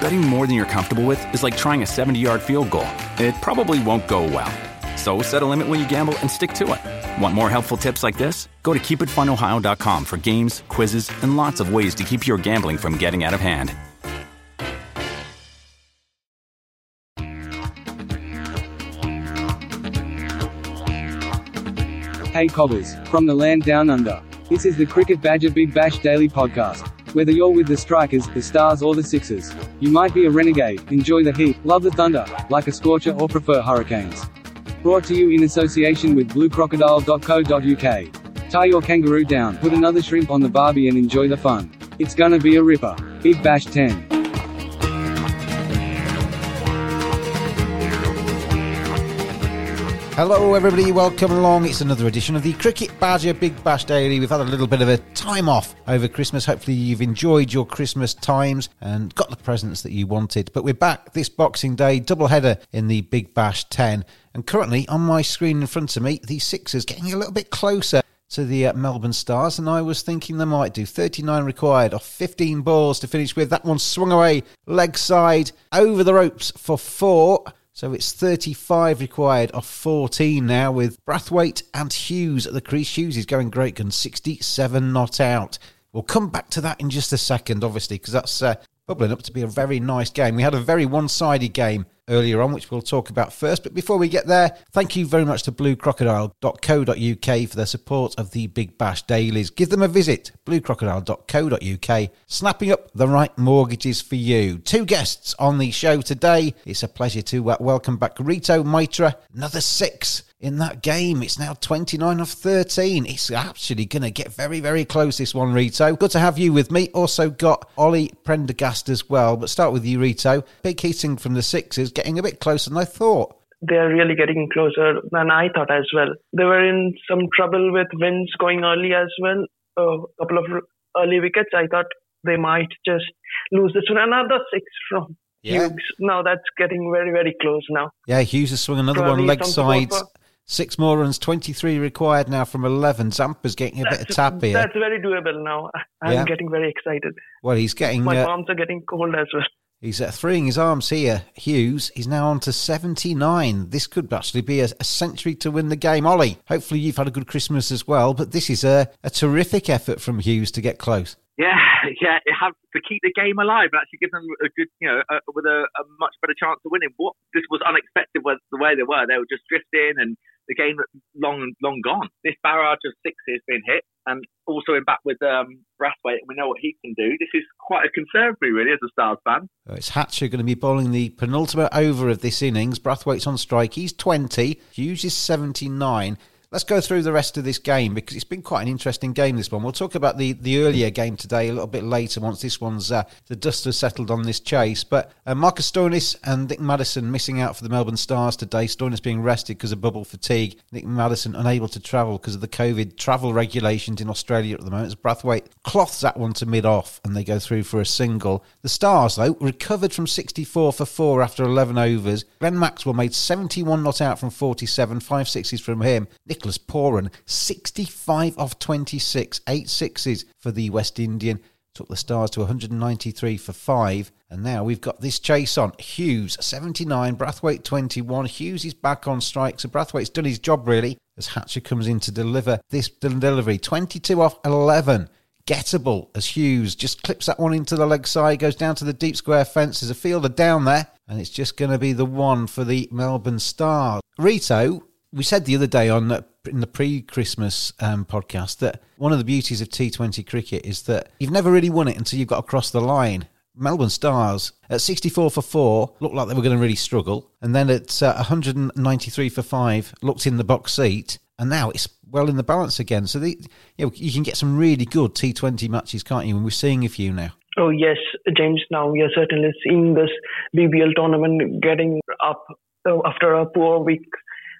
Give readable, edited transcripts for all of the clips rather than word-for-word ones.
Betting more than you're comfortable with is like trying a 70-yard field goal. It probably won't go well. So set a limit when you gamble and stick to it. Want more helpful tips like this? Go to keepitfunohio.com for games, quizzes, and lots of ways to keep your gambling from getting out of hand. Hey Cobbers, from the land down under. This is the Cricket Badger Big Bash Daily Podcast. Whether you're with the Strikers, the Stars or the Sixers, you might be a renegade, enjoy the heat, love the thunder, like a scorcher or prefer hurricanes. Brought to you in association with bluecrocodile.co.uk. Tie your kangaroo down, put another shrimp on the barbie and enjoy the fun. It's gonna be a ripper. Big Bash 10. Hello everybody, welcome along. It's another edition of the Cricket Badger Big Bash Daily. We've had a little bit of a time off over Christmas. Hopefully you've enjoyed your Christmas times and got the presents that you wanted. But we're back this Boxing Day, double header in the Big Bash 10. And currently on my screen in front of me, the Sixers getting a little bit closer to the Melbourne Stars, and I was thinking they might do 39 required off 15 balls to finish with. That one swung away, leg side, over the ropes for 4. So it's 35 required off 14 now, with Brathwaite and Hughes at the crease. Hughes is going great gun, 67 not out. We'll come back to that in just a second, obviously, because that's bubbling up to be a very nice game. We had a very one-sided game earlier on, which we'll talk about first. But before we get there, thank you very much to bluecrocodile.co.uk for their support of the Big Bash Dailies. Give them a visit, bluecrocodile.co.uk, snapping up the right mortgages for you. 2 guests on the show today. It's a pleasure to welcome back Rito Maitra, another 6 in that game. It's now 29 off 13. It's actually going to get very, very close, this one, Rito. Good to have you with me. Also got Ollie Prendergast as well. But start with you, Rito. Big hitting from the Sixers, getting a bit closer than I thought. They're really getting closer than I thought as well. They were in some trouble with wins going early as well. A couple of early wickets. I thought they might just lose this one. Another 6 from Hughes. Now that's getting very, very close now. Yeah, Hughes has swung another one leg side. 6 more runs, 23 required now from 11. Zampa's getting a bit of tap here. That's very doable now. I'm getting very excited. Well, he's getting... My arms are getting cold as well. He's throwing his arms here. Hughes, he's now on to 79. This could actually be a century to win the game. Ollie, hopefully you've had a good Christmas as well, but this is a terrific effort from Hughes to get close. Yeah, to keep the game alive and actually give them a good, with a much better chance of winning. This was unexpected was the way they were. They were just drifting and the game long gone. This barrage of 6s being hit, and also in back with Brathwaite, and we know what he can do. This is quite a concern for me, really, as a Stars fan. It's Hatcher going to be bowling the penultimate over of this innings. Brathwaite's on strike. He's 20. Hughes is 79. Let's go through the rest of this game, because it's been quite an interesting game, this one. We'll talk about the earlier game today a little bit later, once this one's the dust has settled on this chase. But Marcus Stoinis and Nic Maddinson missing out for the Melbourne Stars today. Stoinis being rested because of bubble fatigue. Nic Maddinson unable to travel because of the COVID travel regulations in Australia at the moment. As Brathwaite cloths that one to mid-off and they go through for a single. The Stars, though, recovered from 64 for 4 after 11 overs. Glenn Maxwell made 71 not out from 47, 5 sixes from him. Nicholas Pooran, 65 off 26, 8 sixes for the West Indian. Took the Stars to 193 for 5. And now we've got this chase on. Hughes, 79, Brathwaite, 21. Hughes is back on strike, so Brathwaite's done his job, really, as Hatcher comes in to deliver this delivery. 22 off 11. ungettable as Hughes just clips that one into the leg side, goes down to the deep square fence. There's a fielder down there, and it's just going to be the one for the Melbourne Stars. Rito, we said the other day in the pre-Christmas podcast that one of the beauties of T20 cricket is that you've never really won it until you've got across the line. Melbourne Stars at 64 for 4 looked like they were going to really struggle, and then at 193 for 5 looked in the box seat, and now it's well in the balance again. So you can get some really good T20 matches, can't you? And we're seeing a few now. Oh yes, James, now we are certainly seeing this BBL tournament getting up after a poor week.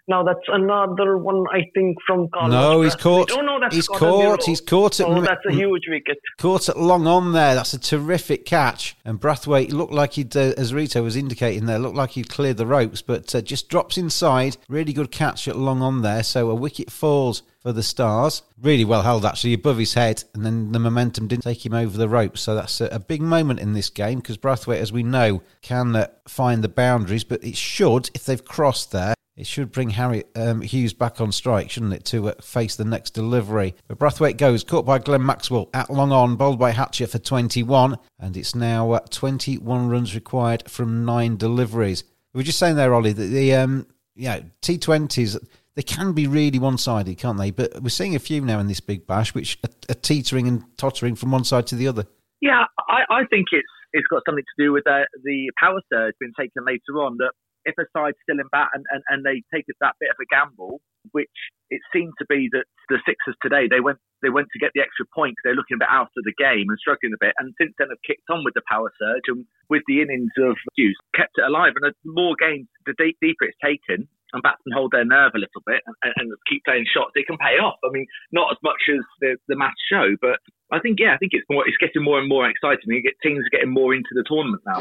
Now that's another one, I think, from Carlos. No, he's caught. Oh, no, that's he's caught. Oh, that's a huge wicket. Caught it long on there. That's a terrific catch. And Brathwaite looked like he'd, as Rito was indicating there, looked like he'd cleared the ropes, but just drops inside. Really good catch at long on there. So a wicket falls for the Stars. Really well held, actually, above his head. And then the momentum didn't take him over the ropes. So that's a big moment in this game because Brathwaite, as we know, can find the boundaries, but it should, if they've crossed there, it should bring Harry Hughes back on strike, shouldn't it, to face the next delivery. But Brathwaite goes, caught by Glenn Maxwell at long on, bowled by Hatcher for 21. And it's now 21 runs required from 9 deliveries. We were just saying there, Ollie, that the T20s, they can be really one-sided, can't they? But we're seeing a few now in this Big Bash, which are teetering and tottering from one side to the other. Yeah, I think it's got something to do with the power surge being taken later on, that if a side's still in bat and they take that bit of a gamble, which it seemed to be that the Sixers today, they went to get the extra point because they're looking a bit out of the game and struggling a bit. And since then, have kicked on with the power surge and with the innings of Hughes, kept it alive. And the more games, the deeper it's taken, and batsmen hold their nerve a little bit and keep playing shots, it can pay off. I mean, not as much as the maths show, but I think it's getting more and more exciting. You get teams getting more into the tournament now.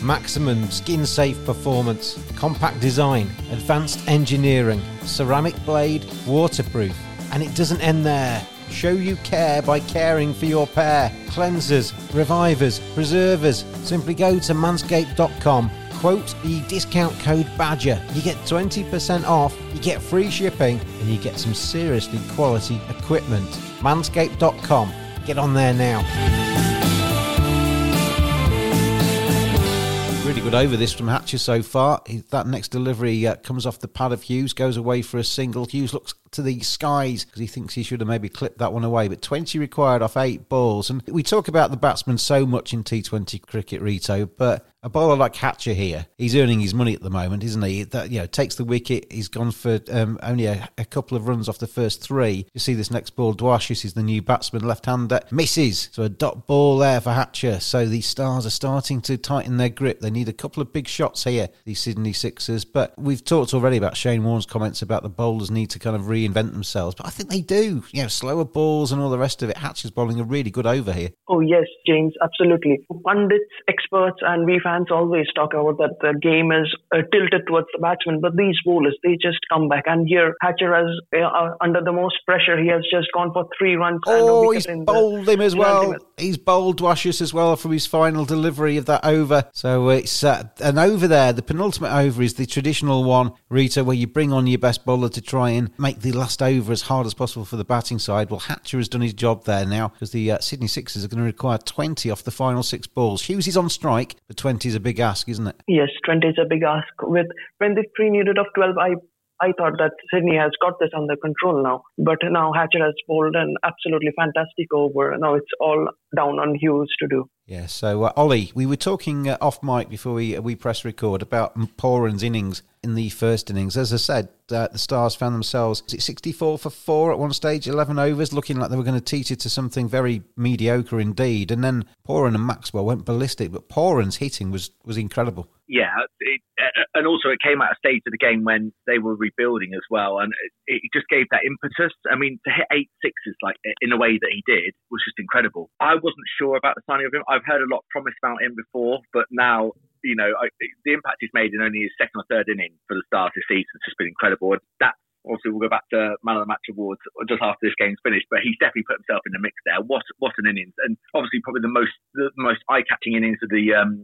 Maximum skin-safe performance, compact design, advanced engineering, ceramic blade, waterproof. And it doesn't end there. Show you care by caring for your pair. Cleansers, revivers, preservers. Simply go to manscaped.com, quote the discount code BADGER. You get 20% off, you get free shipping, and you get some seriously quality equipment. Manscaped.com. Get on there now. Really good over this from Hatcher so far. That next delivery comes off the pad of Hughes, goes away for a single. Hughes looks to the skies because he thinks he should have maybe clipped that one away. But 20 required off 8 balls. And we talk about the batsman so much in T20 cricket, Rito, but a bowler like Hatcher here, he's earning his money at the moment, isn't he? That, you know, takes the wicket. He's gone for only a couple of runs off the first 3. You see this next ball, Dwarshuis is the new batsman, left-hander, misses. So a dot ball there for Hatcher. So the Stars are starting to tighten their grip. They need a couple of big shots here, these Sydney Sixers. But we've talked already about Shane Warne's comments about the bowlers need to kind of reinvent themselves. But I think they do. You know, slower balls and all the rest of it. Hatcher's bowling a really good over here. Oh, yes, James, absolutely. Pundits, experts, and we fans always talk about that the game is tilted towards the batsman, but these bowlers, they just come back. And here, Hatcher has, under the most pressure, he has just gone for 3 runs. Oh, he's bowled him as well. He's bowled Dwarshuis as well from his final delivery of that over. So it's an over there. The penultimate over is the traditional one, Rita, where you bring on your best bowler to try and make the last over as hard as possible for the batting side. Well, Hatcher has done his job there now because the Sydney Sixers are going to require 20 off the final 6 balls. Hughes is on strike, but 20 is a big ask, isn't it? Yes, 20 is a big ask. When they pre-needed of 12, I thought that Sydney has got this under control now. But now Hatcher has bowled an absolutely fantastic over. Now it's all down on Hughes to do. Yeah, so Ollie, we were talking off mic before we press record about Pooran's innings in the first innings. As I said, the Stars found themselves 64 for 4 at one stage, 11 overs, looking like they were going to teeter to something very mediocre indeed. And then Pooran and Maxwell went ballistic, but Pooran's hitting was incredible. Yeah, and also it came at a stage of the game when they were rebuilding as well, and it just gave that impetus. I mean, to hit 8 sixes like in the way that he did was just incredible. I wasn't sure about the signing of him. I've heard a lot promised about him before, but now, you know, the impact he's made in only his second or third inning for the Stars this season has just been incredible. And that, obviously, we'll go back to Man of the Match awards just after this game's finished, but he's definitely put himself in the mix there. What an innings. And obviously probably the most eye-catching innings of the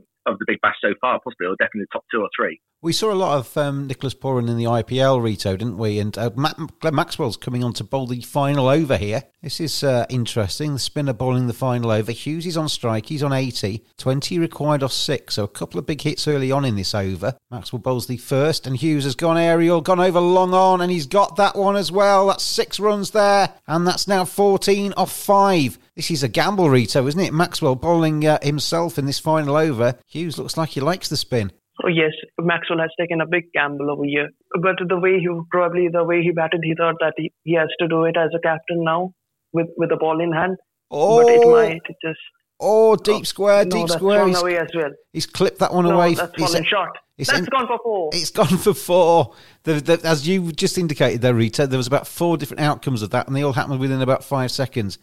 Big Bash so far, possibly, or definitely the top two or three. We saw a lot of Nicholas Pooran in the IPL, Rito, didn't we? And Glenn Maxwell's coming on to bowl the final over here. This is interesting. The spinner bowling the final over. Hughes is on strike. He's on 80. 20 required off 6. So a couple of big hits early on in this over. Maxwell bowls the first, and Hughes has gone aerial, gone over long on, and he's got that one as well. That's 6 runs there, and that's now 14 off 5. This is a gamble, Rito, isn't it? Maxwell bowling himself in this final over. Hughes looks like he likes the spin. Oh yes, Maxwell has taken a big gamble over here. But the way he batted, he thought that he has to do it as a captain now with the ball in hand. Oh, but it might just... Oh, deep square, deep square. That's away as well. He's clipped that one away. That's fallen short. That's gone for 4. It's gone for 4. As you just indicated there, Rita, there was about 4 different outcomes of that, and they all happened within about 5 seconds.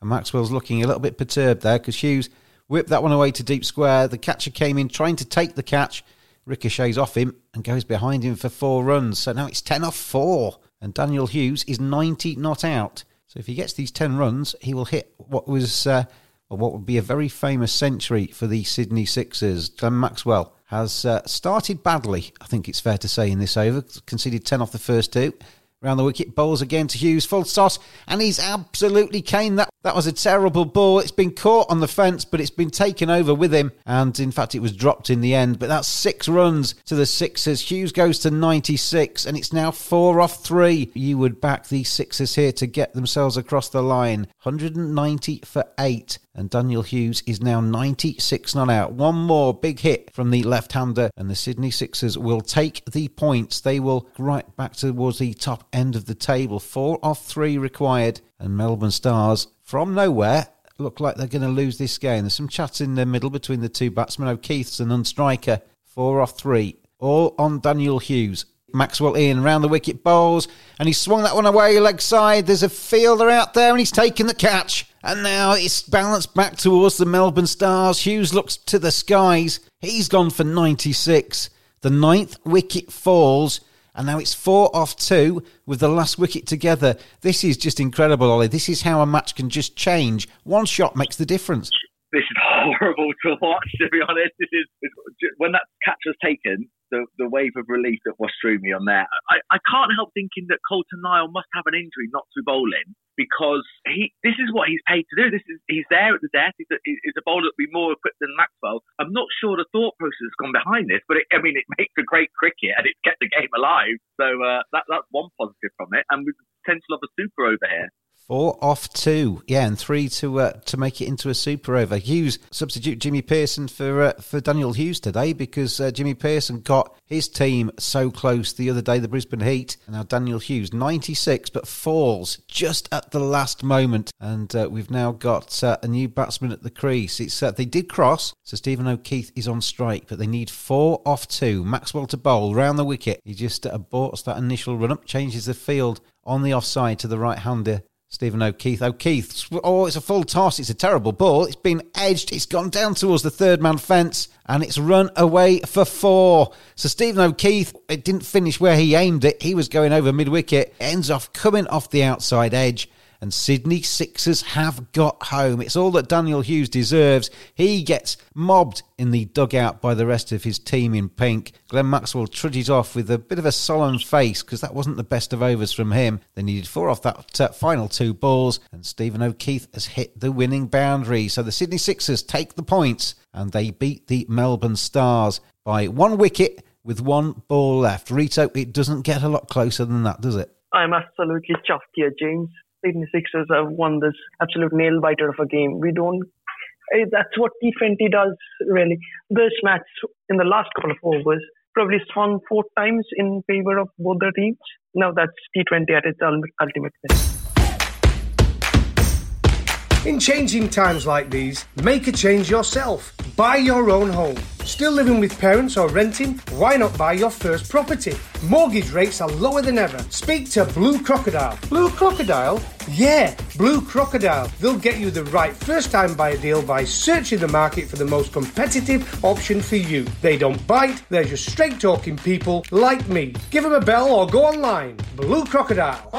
And Maxwell's looking a little bit perturbed there because Hughes whipped that one away to deep square. The catcher came in trying to take the catch. Ricochets off him and goes behind him for 4 runs. So now it's 10 off 4. And Daniel Hughes is 90 not out. So if he gets these 10 runs, he will hit what would be a very famous century for the Sydney Sixers. Glenn Maxwell has started badly, I think it's fair to say, in this over. Conceded 10 off the first 2. Round the wicket, bowls again to Hughes, full toss, and he's absolutely caned. That was a terrible ball. It's been caught on the fence, but it's been taken over with him, and in fact it was dropped in the end. But that's 6 runs to the Sixers. Hughes goes to 96, and it's now 4 off 3. You would back the Sixers here to get themselves across the line. 190 for 8, and Daniel Hughes is now 96 not out. One more big hit from the left-hander, and the Sydney Sixers will take the points. They will right back towards the top end of the table. 4 off 3 required, and Melbourne Stars from nowhere look like they're going to lose this game. There's some chat in the middle between the two batsmen. O'Keefe's an unstriker. 4 off 3, all on Daniel Hughes. Maxwell in, round the wicket, bowls, and he swung that one away, leg side. There's a fielder out there, and he's taken the catch. And now it's balanced back towards the Melbourne Stars. Hughes looks to the skies. He's gone for 96. The 9th wicket falls. And now it's 4 off 2 with the last wicket together. This is just incredible, Ollie. This is how a match can just change. One shot makes the difference. This is horrible to watch, to be honest. When that catch was taken, the wave of relief that was through me on there. I can't help thinking that Coulter-Nile must have an injury not to bowl in, because this is what he's paid to do. He's there at the death. He's a bowler that would be more equipped than Maxwell. I'm not sure the thought process has gone behind this, but it makes for great cricket and it's kept the game alive. So that's one positive from it, and with the potential of a super over here. 4 off 2, yeah, and 3 to make it into a super over. Hughes substitute Jimmy Pearson for Daniel Hughes today, because Jimmy Pearson got his team so close the other day, the Brisbane Heat. And now Daniel Hughes, 96, but falls just at the last moment. And we've now got a new batsman at the crease. They did cross, so Stephen O'Keefe is on strike, but they need 4 off 2. Maxwell to bowl, round the wicket. He just aborts that initial run-up, changes the field on the offside to the right-hander, Stephen O'Keefe. O'Keefe, oh, it's a full toss. It's a terrible ball. It's been edged. It's gone down towards the third man fence, and it's run away for 4. So Stephen O'Keefe, it didn't finish where he aimed it. He was going over mid-wicket. Ends off coming off the outside edge, and Sydney Sixers have got home. It's all that Daniel Hughes deserves. He gets mobbed in the dugout by the rest of his team in pink. Glenn Maxwell trudges off with a bit of a solemn face, because that wasn't the best of overs from him. They needed 4 off that final 2 balls, and Stephen O'Keefe has hit the winning boundary. So the Sydney Sixers take the points, and they beat the Melbourne Stars by 1 wicket with 1 ball left. Rito, it doesn't get a lot closer than that, does it? I'm absolutely chuffed here, James. Sydney Sixers have won this absolute nail-biter of a game. That's what T20 does, really. This match, in the last couple of overs, probably swung 4 times in favour of both the teams. Now that's T20 at its ultimate best. In changing times like these, make a change yourself. Buy your own home. Still living with parents or renting? Why not buy your first property? Mortgage rates are lower than ever. Speak to Blue Crocodile. Blue Crocodile? Yeah, Blue Crocodile. They'll get you the right first-time buyer deal by searching the market for the most competitive option for you. They don't bite, they're just straight-talking people like me. Give them a bell or go online. Blue Crocodile.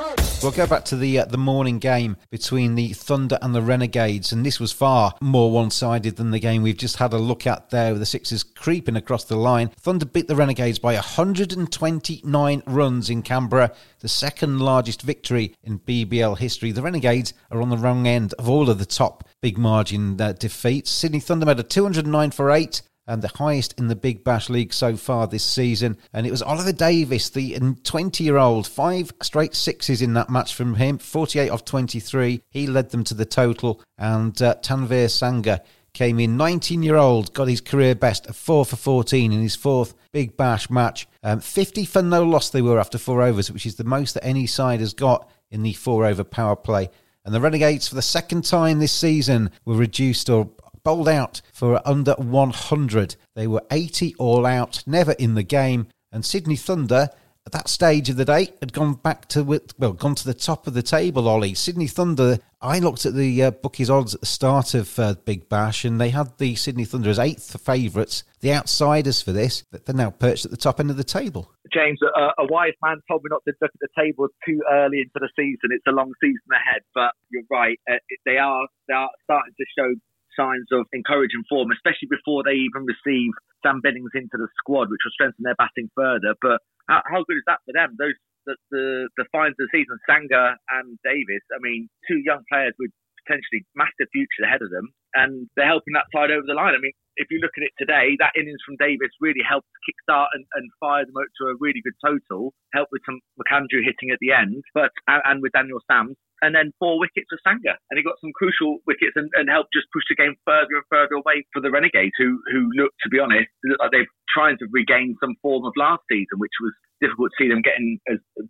We'll go back to the morning game between the Thunder and the Renegades, and this was far more one-sided than the game we've just had a look at there, with the Sixers creeping across the line. Thunder beat the Renegades by 129 runs in Canberra, the second largest victory in BBL history. The Renegades are on the wrong end of all of the top big margin defeats. Sydney Thunder made a 209 for 8. And the highest in the Big Bash League so far this season. And it was Oliver Davies, the 20-year-old. 5 straight sixes in that match from him, 48 off 23. He led them to the total. And Tanveer Sangha came in, 19-year-old, got his career best of 4 for 14 in his fourth Big Bash match. 50 for no loss they were after 4 overs, which is the most that any side has got in the 4-over power play. And the Renegades, for the second time this season, were reduced or bowled out for under 100. They were 80 all out, never in the game. And Sydney Thunder, at that stage of the day, had gone back to gone to the top of the table, Ollie. Sydney Thunder, I looked at the bookies' odds at the start of Big Bash, and they had the Sydney Thunder as 8th favourites. The outsiders for this, they're now perched at the top end of the table. James, a wise man told me not to look at the table too early into the season. It's a long season ahead, but you're right. They are starting to show signs of encouraging form, especially before they even receive Sam Bennings into the squad, which will strengthen their batting further. But how good is that for them? Those the finds of the season, Sangha and Davies, I mean, 2 young players with potentially massive futures ahead of them, and they're helping that side over the line. I mean, if you look at it today, that innings from Davies really helped kickstart and fire them up to a really good total, helped with some McAndrew hitting at the end, and with Daniel Sams. And then 4 wickets for Sangha. And he got some crucial wickets and helped just push the game further and further away for the Renegades, who look, to be honest, look like they're trying to regain some form of last season, which was difficult to see them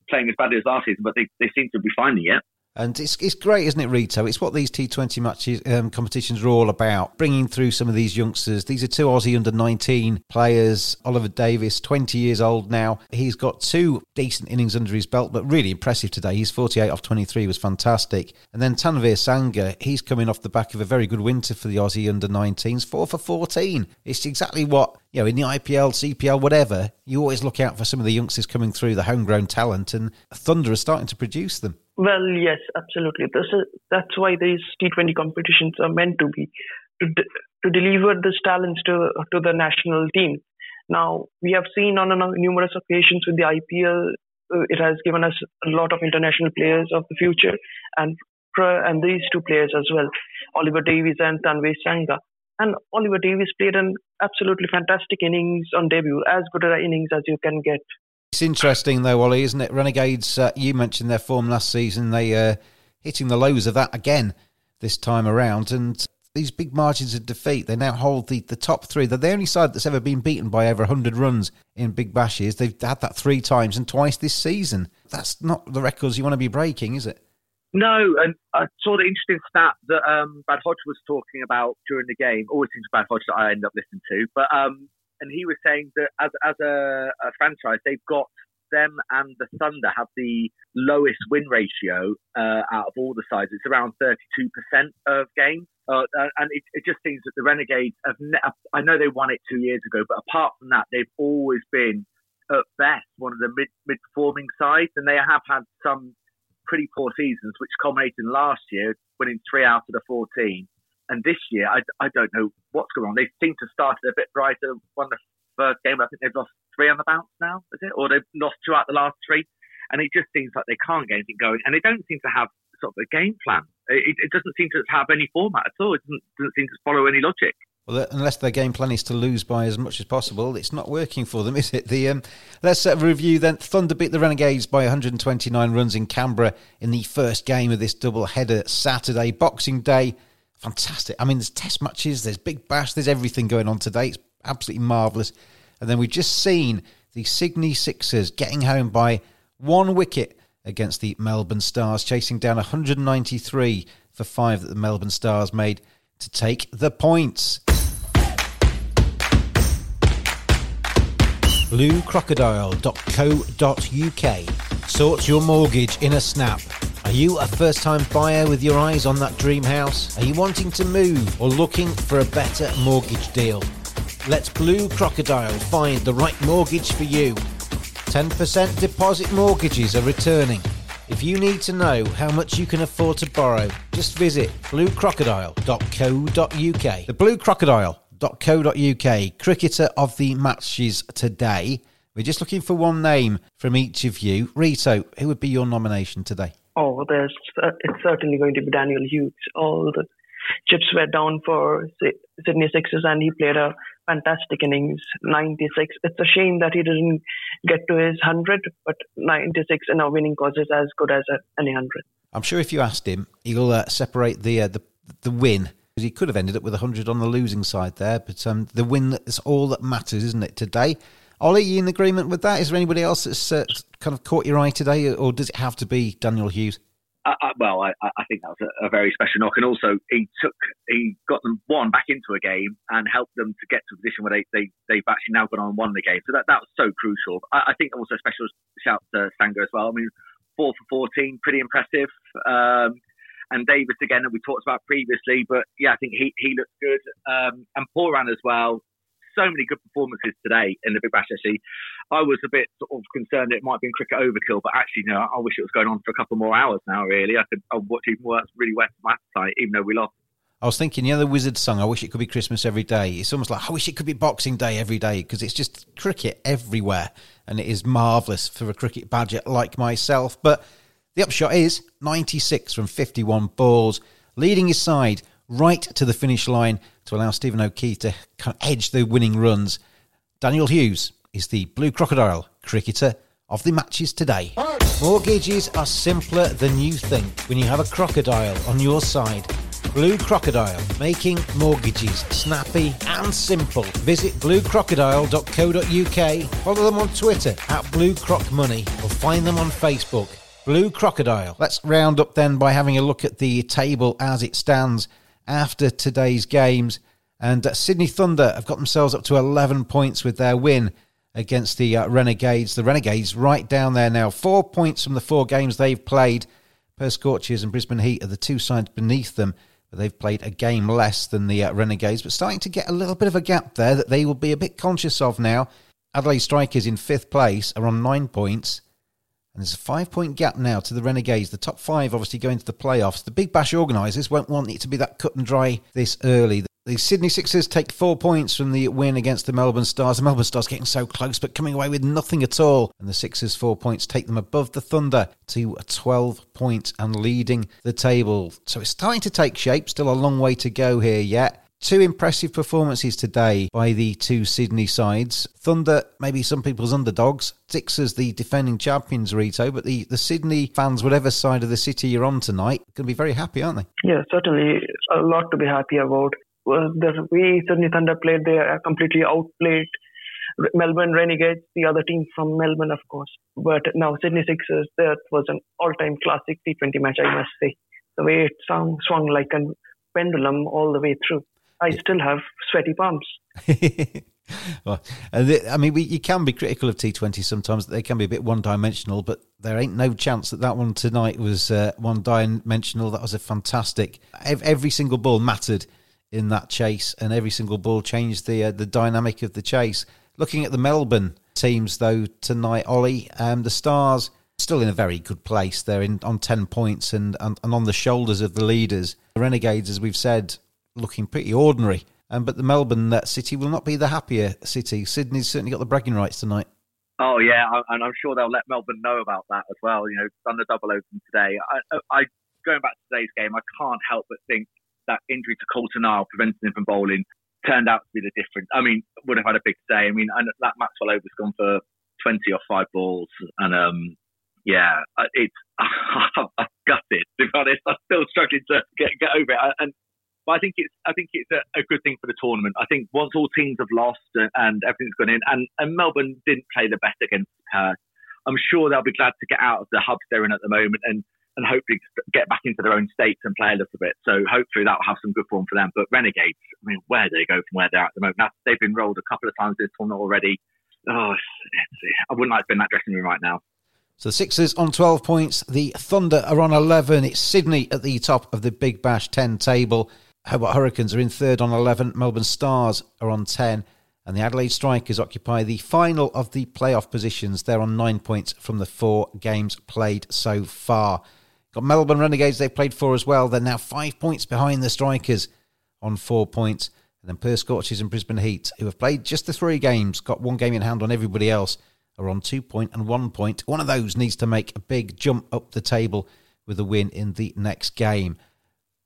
playing as badly as last season, but they seem to be finding it. And it's great, isn't it, Rito? It's what these T20 matches competitions are all about, bringing through some of these youngsters. These are 2 Aussie under-19 players. Oliver Davies, 20 years old now. He's got 2 decent innings under his belt, but really impressive today. His 48 off 23 was fantastic. And then Tanveer Sangha, he's coming off the back of a very good winter for the Aussie under-19s, 4 for 14. It's exactly what, you know, in the IPL, CPL, whatever, you always look out for some of the youngsters coming through, the homegrown talent, and Thunder is starting to produce them. Well, yes, absolutely. That's why these T20 competitions are meant to be, to deliver these talents to the national team. Now, we have seen on numerous occasions with the IPL, it has given us a lot of international players of the future, and these 2 players as well, Oliver Davies and Tanveer Sangha. And Oliver Davies played an absolutely fantastic innings on debut, as good an innings as you can get. It's interesting though, Ollie, isn't it? Renegades, you mentioned their form last season. They hitting the lows of that again this time around. And these big margins of defeat, they now hold the top 3. They're the only side that's ever been beaten by over 100 runs in Big Bashes. They've had that 3 times and twice this season. That's not the records you want to be breaking, is it? No, and I saw the interesting stat that Bad Hodge was talking about during the game. Always seems Bad Hodge that I end up listening to. But and he was saying that as a franchise, they've got them and the Thunder have the lowest win ratio out of all the sides. It's around 32% of games. And it just seems that the Renegades I know they won it 2 years ago, but apart from that, they've always been, at best, one of the mid-performing sides. And they have had some pretty poor seasons, which culminated in last year, winning 3 out of the 14. And this year, I don't know what's going on. They seem to start a bit brighter, won the first game. I think they've lost 3 on the bounce now, is it? Or they've lost 2 out of the last 3. And it just seems like they can't get anything going. And they don't seem to have sort of a game plan. It doesn't seem to have any format at all. It doesn't seem to follow any logic. Well, unless their game plan is to lose by as much as possible, it's not working for them, is it? Let's review then. Thunder beat the Renegades by 129 runs in Canberra in the first game of this double-header Saturday, Boxing Day. Fantastic. I mean, there's test matches, there's Big Bash, there's everything going on today. It's absolutely marvellous. And then we've just seen the Sydney Sixers getting home by 1 wicket against the Melbourne Stars, chasing down 193 for five that the Melbourne Stars made to take the points. bluecrocodile.co.uk sorts your mortgage in a snap. Are you a first-time buyer with your eyes on that dream house? Are you wanting to move or looking for a better mortgage deal? Let Blue Crocodile find the right mortgage for you. 10% deposit mortgages are returning. If you need to know how much you can afford to borrow, just visit bluecrocodile.co.uk. The Blue Crocodile.co.uk cricketer of the matches today. We're just looking for one name from each of you. Rito, who would be your nomination today? Oh, it's certainly going to be Daniel Hughes. All the chips were down for Sydney Sixers and he played a fantastic innings, 96. It's a shame that he didn't get to his 100, but 96 in our winning cause is as good as any 100. I'm sure if you asked him, he'll separate the win. He could have ended up with 100 on the losing side there, but the win is all that matters, isn't it, today? Ollie, you in agreement with that? Is there anybody else that's kind of caught your eye today, or does it have to be Daniel Hughes? I think that was a very special knock, and also he got them one back into a game and helped them to get to a position where they've actually now gone on and won the game. So that was so crucial. I think also a special shout to Sangha as well. I mean, 4 for 14, pretty impressive. And Davis again, that we talked about previously, but yeah, I think he looked good. And Pooran as well. So many good performances today in the Big Bash. Actually, I was a bit sort of concerned it might have been cricket overkill, but actually, no, I wish it was going on for a couple more hours now, really. I watched even worse, really wet my appetite, even though we lost. I was thinking, you know, the Wizard song, I wish it could be Christmas every day. It's almost like, I wish it could be Boxing Day every day, because it's just cricket everywhere. And it is marvellous for a cricket badger like myself. But the upshot is 96 from 51 balls, leading his side right to the finish line to allow Stephen O'Keefe to kind of edge the winning runs. Daniel Hughes is the Blue Crocodile cricketer of the matches today. Mortgages are simpler than you think when you have a crocodile on your side. Blue Crocodile, making mortgages snappy and simple. Visit bluecrocodile.co.uk, follow them on Twitter at BlueCrocMoney or find them on Facebook. Blue Crocodile. Let's round up then by having a look at the table as it stands after today's games. And Sydney Thunder have got themselves up to 11 points with their win against the Renegades. The Renegades right down there now. 4 points from the 4 games they've played. Perth Scorchers and Brisbane Heat are the 2 sides beneath them, but they've played a game less than the Renegades, but starting to get a little bit of a gap there that they will be a bit conscious of now. Adelaide Strikers in 5th place are on 9 points. And there's a 5-point gap now to the Renegades. The top 5 obviously going to the playoffs. The Big Bash organisers won't want it to be that cut and dry this early. The Sydney Sixers take 4 points from the win against the Melbourne Stars. The Melbourne Stars getting so close but coming away with nothing at all. And the Sixers 4 points take them above the Thunder to 12 points and leading the table. So it's starting to take shape. Still a long way to go here yet. 2 impressive performances today by the 2 Sydney sides. Thunder, maybe some people's underdogs. Sixers, the defending champions, Rito. But the Sydney fans, whatever side of the city you're on tonight, are going to be very happy, aren't they? Yeah, certainly. A lot to be happy about. The way Sydney Thunder played, they are completely outplayed Melbourne Renegades, the other team from Melbourne, of course. But now Sydney Sixers, that was an all-time classic T20 match, I must say. The way it swung like a pendulum all the way through. I still have sweaty palms. Well, I mean, you can be critical of T20 sometimes. They can be a bit one-dimensional, but there ain't no chance that one tonight was one-dimensional. That was a fantastic... Every single ball mattered in that chase, and every single ball changed the dynamic of the chase. Looking at the Melbourne teams, though, tonight, Ollie, the Stars... still in a very good place. They're on 10 points and on the shoulders of the leaders. The Renegades, as we've said... looking pretty ordinary, but the Melbourne city will not be the happier city. Sydney's certainly got the bragging rights tonight. Oh yeah, and I'm sure they'll let Melbourne know about that as well. You know, done the double open today. I going back to today's game, I can't help but think that injury to Coulter-Nile preventing him from bowling turned out to be the difference. I mean, would have had a big day. I mean, and that Maxwell over's gone for 20 off 5 balls, and yeah, it's I'm gutted. To be honest, I'm still struggling to get over it. But I think it's a good thing for the tournament. I think once all teams have lost and everything's gone in, and Melbourne didn't play the best against Perth, I'm sure they'll be glad to get out of the hubs they're in at the moment and and hopefully get back into their own states and play a little bit. So hopefully that will have some good form for them. But Renegades, I mean, where do they go from where they're at the moment? Now, they've been rolled a couple of times this tournament already. Oh, I wouldn't like to be in that dressing room right now. So the Sixers on 12 points. The Thunder are on 11. It's Sydney at the top of the Big Bash 10 table. Hobart Hurricanes are in third on 11. Melbourne Stars are on 10. And the Adelaide Strikers occupy the final of the playoff positions. They're on 9 points from the 4 games played so far. Got Melbourne Renegades, they've played 4 as well. They're now 5 points behind the Strikers on 4 points. And then Perth Scorchers and Brisbane Heat, who have played just the 3 games, got 1 game in hand on everybody else, are on 2 point and 1 point. One of those needs to make a big jump up the table with a win in the next game.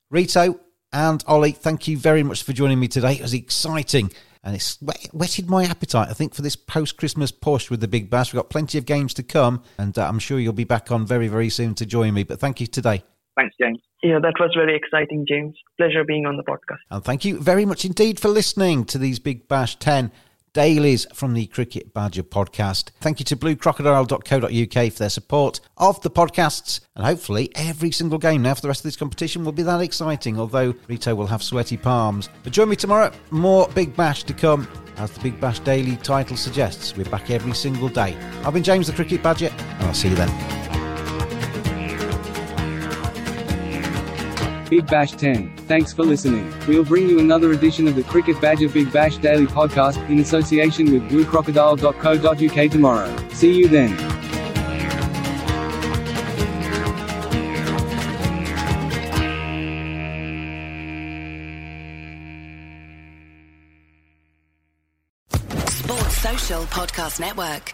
Rito and Ollie, thank you very much for joining me today. It was exciting. And it's whetted my appetite, I think, for this post-Christmas push with the Big Bash. We've got plenty of games to come, and I'm sure you'll be back on very, very soon to join me. But thank you today. Thanks, James. Yeah, that was very exciting, James. Pleasure being on the podcast. And thank you very much indeed for listening to these Big Bash 10 dailies from the Cricket Badger podcast. Thank you to bluecrocodile.co.uk for their support of the podcasts. And hopefully every single game now for the rest of this competition will be that exciting, although Rito will have sweaty palms. But join me tomorrow, more Big Bash to come. As the Big Bash Daily title suggests, we're back every single day. I've been James the Cricket Badger, and I'll see you then. Big Bash 10. Thanks for listening. We'll bring you another edition of the Cricket Badger Big Bash Daily Podcast in association with bluecrocodile.co.uk tomorrow. See you then. Sports Social Podcast Network.